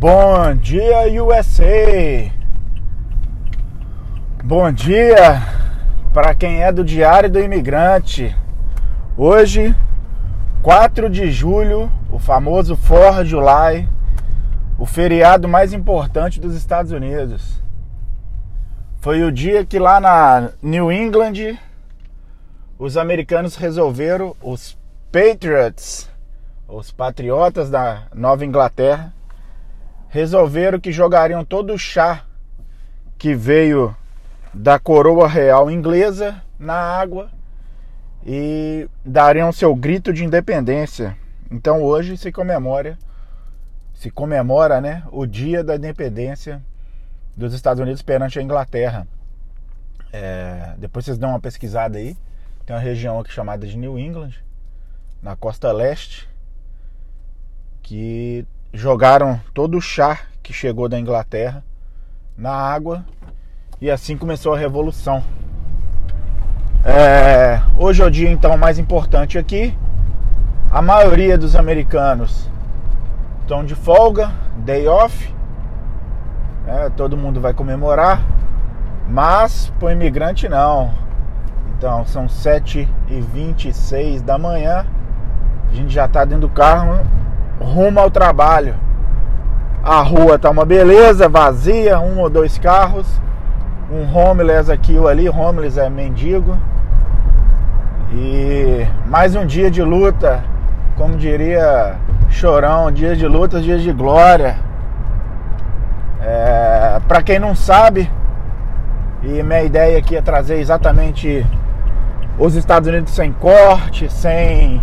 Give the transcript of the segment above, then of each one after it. Bom dia, USA! Bom dia para quem é do Diário do Imigrante. Hoje, 4 de julho, o famoso 4 de July, o feriado mais importante dos Estados Unidos. Foi o dia que lá na New England, os americanos resolveram, os Patriots, os patriotas da Nova Inglaterra, resolveram que jogariam todo o chá que veio da coroa real inglesa na água e dariam seu grito de independência. Então hoje se comemora, né, o dia da independência dos Estados Unidos perante a Inglaterra. Depois vocês dão uma pesquisada aí. Tem uma região aqui chamada de New England, na costa leste, que jogaram todo o chá que chegou da Inglaterra na água e assim começou a revolução. Hoje é o dia então mais importante aqui. A maioria dos americanos estão de folga, day off, todo mundo vai comemorar, mas para o imigrante não. Então são 7h26 da manhã, a gente já está dentro do carro rumo ao trabalho. A rua tá uma beleza, vazia, um ou dois carros, um homeless aqui ou ali. Homeless é mendigo. E mais um dia de luta, como diria Chorão, dia de luta, dia de glória. Para quem não sabe, e minha ideia aqui é trazer exatamente os Estados Unidos sem corte, sem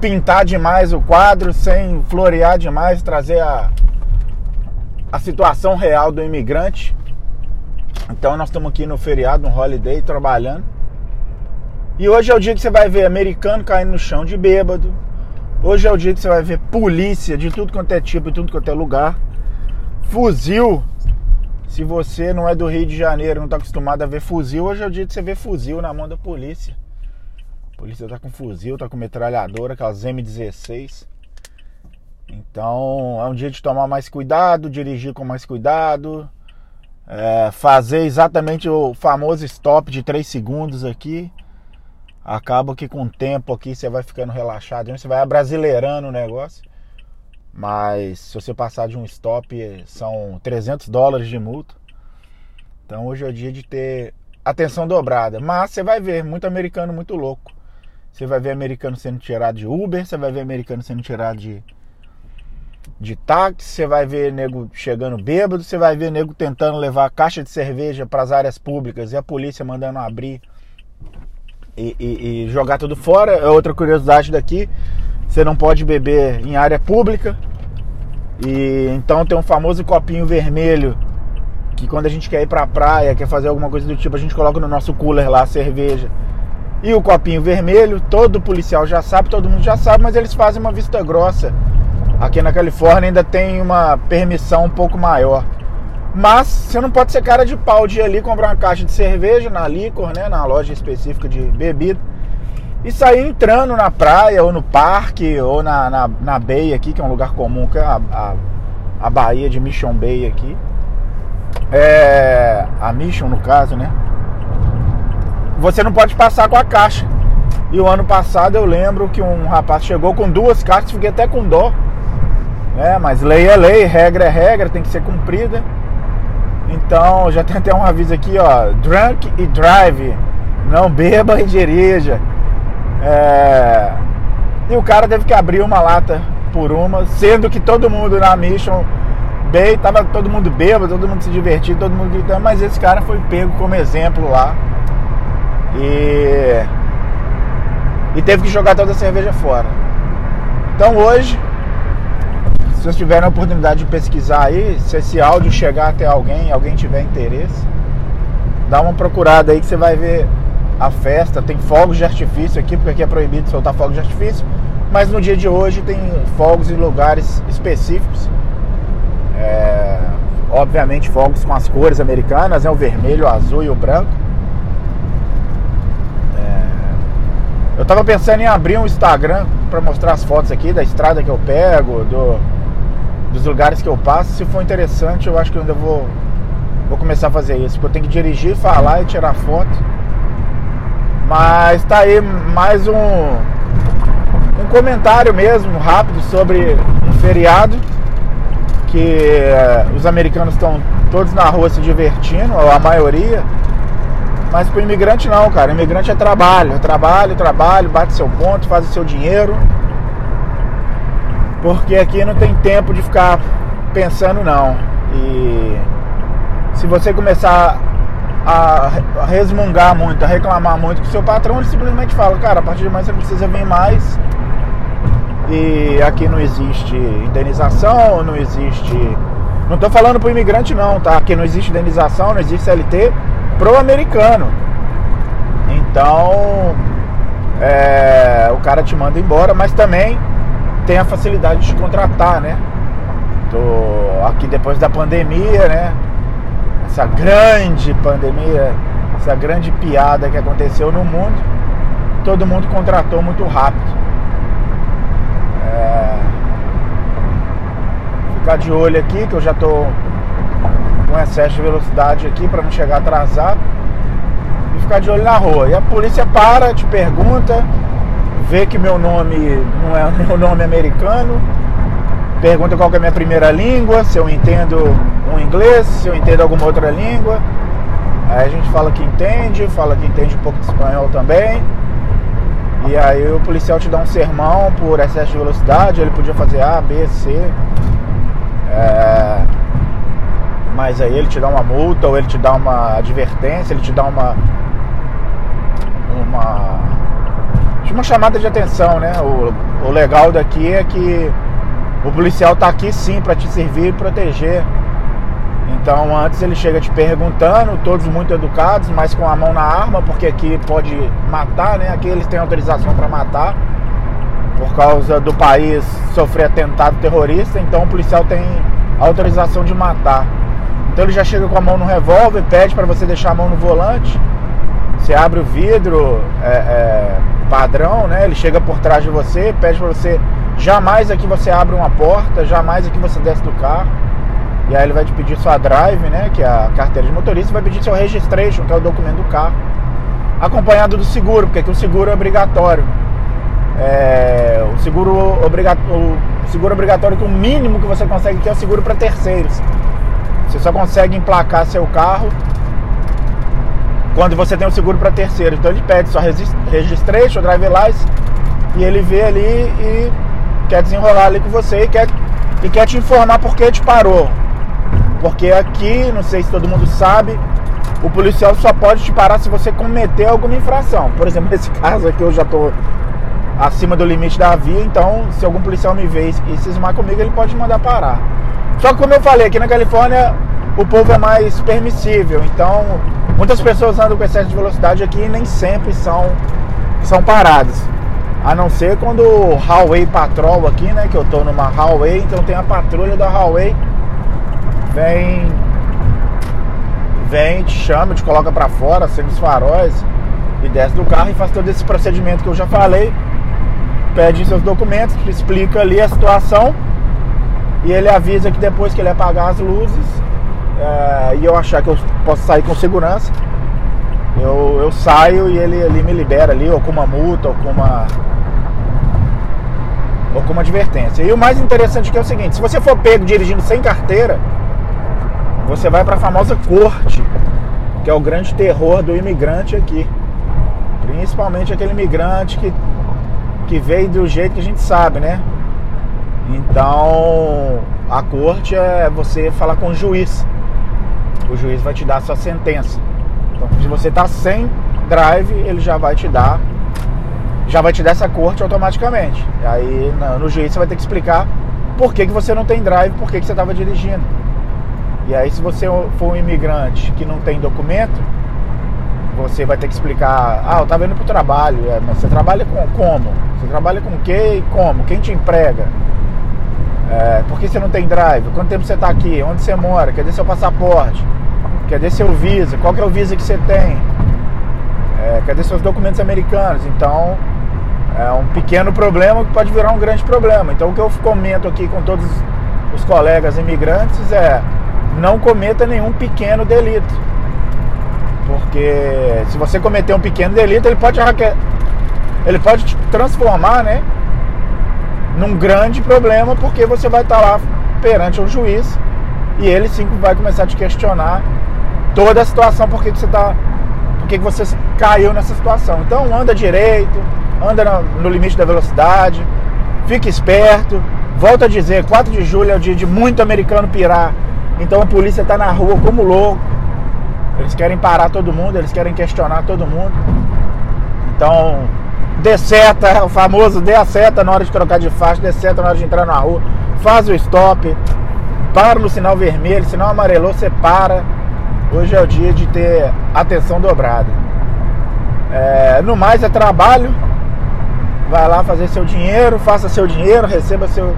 pintar demais o quadro, sem florear demais, trazer a situação real do imigrante. Então nós estamos aqui no feriado, no holiday, trabalhando. E hoje é o dia que você vai ver americano caindo no chão de bêbado. Hoje é o dia que você vai ver polícia de tudo quanto é tipo, de tudo quanto é lugar. Fuzil. Se você não é do Rio de Janeiro, não está acostumado a ver fuzil, hoje é o dia que você vê fuzil na mão da polícia. A polícia tá com fuzil, tá com metralhadora, aquelas M16. Então é um dia de tomar mais cuidado, dirigir com mais cuidado, fazer exatamente o famoso stop de 3 segundos aqui. Acaba que com o tempo aqui você vai ficando relaxado, você vai abrasileirando o negócio. Mas se você passar de um stop, são $300 de multa. Então hoje é o dia de ter atenção dobrada. Mas você vai ver muito americano muito louco. Você vai ver americano sendo tirado de Uber, você vai ver americano sendo tirado de táxi, você vai ver nego chegando bêbado, você vai ver nego tentando levar caixa de cerveja para as áreas públicas e a polícia mandando abrir e jogar tudo fora. É outra curiosidade daqui, você não pode beber em área pública. E então tem um famoso copinho vermelho que quando a gente quer ir pra praia, quer fazer alguma coisa do tipo, a gente coloca no nosso cooler lá a cerveja e o copinho vermelho. Todo policial já sabe, todo mundo já sabe, mas eles fazem uma vista grossa. Aqui na Califórnia ainda tem uma permissão um pouco maior. Mas você não pode ser cara de pau de ir ali comprar uma caixa de cerveja na liquor, né, na loja específica de bebida, e sair entrando na praia ou no parque ou na Bay aqui, que é um lugar comum, que é a Bahia de Mission Bay aqui. A Mission no caso, né? Você não pode passar com a caixa. E o ano passado eu lembro que um rapaz chegou com 2 caixas, fiquei até com dó, né? Mas lei é lei, regra é regra, tem que ser cumprida. Então já tem até um aviso aqui, ó: drunk e drive, não beba e dirija. E o cara teve que abrir uma lata por uma, sendo que todo mundo na Mission Bay tava todo mundo bêbado, todo mundo se divertindo, todo mundo gritando, mas esse cara foi pego como exemplo lá e teve que jogar toda a cerveja fora. Então hoje, se vocês tiverem a oportunidade de pesquisar aí, se esse áudio chegar até alguém tiver interesse, dá uma procurada aí que você vai ver a festa. Tem fogos de artifício aqui, porque aqui é proibido soltar fogos de artifício, mas no dia de hoje tem fogos em lugares específicos. Obviamente fogos com as cores americanas, né? O vermelho, o azul e o branco. Eu tava pensando em abrir um Instagram pra mostrar as fotos aqui da estrada que eu pego, dos lugares que eu passo. Se for interessante, eu acho que eu ainda vou começar a fazer isso, porque eu tenho que dirigir, falar e tirar foto. Mas tá aí mais um comentário mesmo, rápido, sobre um feriado que os americanos estão todos na rua se divertindo, ou a maioria. Mas pro imigrante não, cara. Imigrante é trabalho, trabalho, trabalho, bate seu ponto, faz o seu dinheiro. Porque aqui não tem tempo de ficar pensando não. E se você começar a resmungar muito, a reclamar muito com o seu patrão, ele simplesmente fala, cara, a partir de amanhã você não precisa vir mais. E aqui não existe indenização, não existe... Não tô falando pro imigrante não, tá? Aqui não existe indenização, não existe CLT. Pro americano. Então o cara te manda embora. Mas também tem a facilidade de te contratar, né? Tô aqui depois da pandemia, né? Essa grande pandemia, essa grande piada que aconteceu no mundo, todo mundo contratou muito rápido. Ficar de olho aqui, que eu já tô com excesso de velocidade aqui para não chegar atrasado, e ficar de olho na rua. E a polícia para, te pergunta, vê que meu nome não é meu nome americano, pergunta qual que é a minha primeira língua, se eu entendo um inglês, se eu entendo alguma outra língua. Aí a gente fala que entende um pouco de espanhol também. E aí o policial te dá um sermão por excesso de velocidade. Ele podia fazer A, B, C, mas aí ele te dá uma multa, ou ele te dá uma advertência, ele te dá uma chamada de atenção, né? O legal daqui é que o policial tá aqui sim para te servir e proteger. Então antes ele chega te perguntando, todos muito educados, mas com a mão na arma, porque aqui pode matar, né? Aqui eles têm autorização para matar por causa do país sofrer atentado terrorista, então o policial tem autorização de matar. Então ele já chega com a mão no revólver, pede para você deixar a mão no volante. Você abre o vidro padrão, né? Ele chega por trás de você, pede para você... Jamais aqui você abre uma porta, jamais aqui você desce do carro. E aí ele vai te pedir sua drive, né? Que é a carteira de motorista. Vai pedir seu registration, que é o documento do carro. Acompanhado do seguro, porque aqui o seguro é obrigatório. O seguro obrigatório, que o mínimo que você consegue aqui é o seguro para terceiros. Você só consegue emplacar seu carro quando você tem o seguro para terceiros. Então ele pede sua registration, driver license, e ele vê ali e quer desenrolar ali com você e quer te informar por que te parou. Porque aqui, não sei se todo mundo sabe, o policial só pode te parar se você cometer alguma infração. Por exemplo, nesse caso aqui eu já estou acima do limite da via, então se algum policial me vê e cismar comigo, ele pode mandar parar. Só que, como eu falei, aqui na Califórnia o povo é mais permissível. Então muitas pessoas andam com excesso de velocidade aqui e nem sempre são paradas. A não ser quando o highway patrol aqui, né? Que eu tô numa highway, então tem a patrulha da highway. Vem, te chama, te coloca pra fora, acende os faróis e desce do carro e faz todo esse procedimento que eu já falei. Pede seus documentos, te explica ali a situação. E ele avisa que depois que ele apagar as luzes e eu achar que eu posso sair com segurança, eu saio e ele me libera ali, ou com uma multa, ou com uma advertência. E o mais interessante aqui é o seguinte: se você for pego dirigindo sem carteira, você vai para a famosa corte, que é o grande terror do imigrante aqui. Principalmente aquele imigrante que veio do jeito que a gente sabe, né? Então a corte é você falar com o juiz. O juiz vai te dar a sua sentença. Então, se você tá sem drive, ele já vai te dar essa corte automaticamente. E aí no juiz você vai ter que explicar por que você não tem drive, por que você estava dirigindo. E aí, se você for um imigrante que não tem documento, você vai ter que explicar: ah, eu tava indo pro trabalho. Mas você trabalha com como? Você trabalha com o quê e como? Quem te emprega? Por que você não tem drive? Quanto tempo você está aqui? Onde você mora? Cadê seu passaporte? Cadê seu visa? Qual que é o visa que você tem? Cadê seus documentos americanos? Então é um pequeno problema que pode virar um grande problema. Então o que eu comento aqui com todos os colegas imigrantes é: não cometa nenhum pequeno delito, porque se você cometer um pequeno delito, ele pode te transformar, né, num grande problema, porque você vai estar lá perante um juiz e ele sim vai começar a te questionar toda a situação, por que você caiu nessa situação. Então anda direito, anda no limite da velocidade, fica esperto. Volto a dizer, 4 de julho é o dia de muito americano pirar, então a polícia está na rua como louco, eles querem parar todo mundo, eles querem questionar todo mundo. Então dê seta, o famoso dê a seta na hora de trocar de faixa, dê seta na hora de entrar na rua, faz o stop, para no sinal vermelho, sinal amarelou, você para. Hoje é o dia de ter atenção dobrada. No mais é trabalho, vai lá fazer seu dinheiro, faça seu dinheiro, receba seu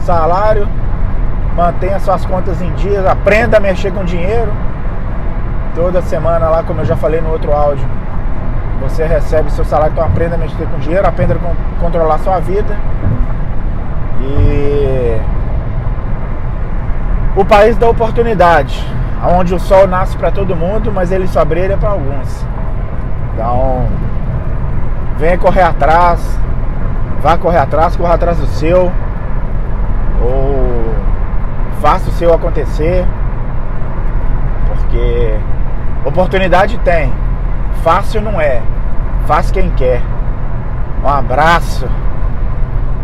salário, mantenha suas contas em dias, aprenda a mexer com dinheiro. Toda semana lá, como eu já falei no outro áudio, você recebe seu salário, então aprenda a mexer com dinheiro, aprenda a controlar sua vida. E o país da oportunidade, onde o sol nasce para todo mundo, mas ele só brilha para alguns. Então venha correr atrás, vá correr atrás, corra atrás do seu, ou faça o seu acontecer, porque oportunidade tem, fácil não é, faz quem quer. Um abraço.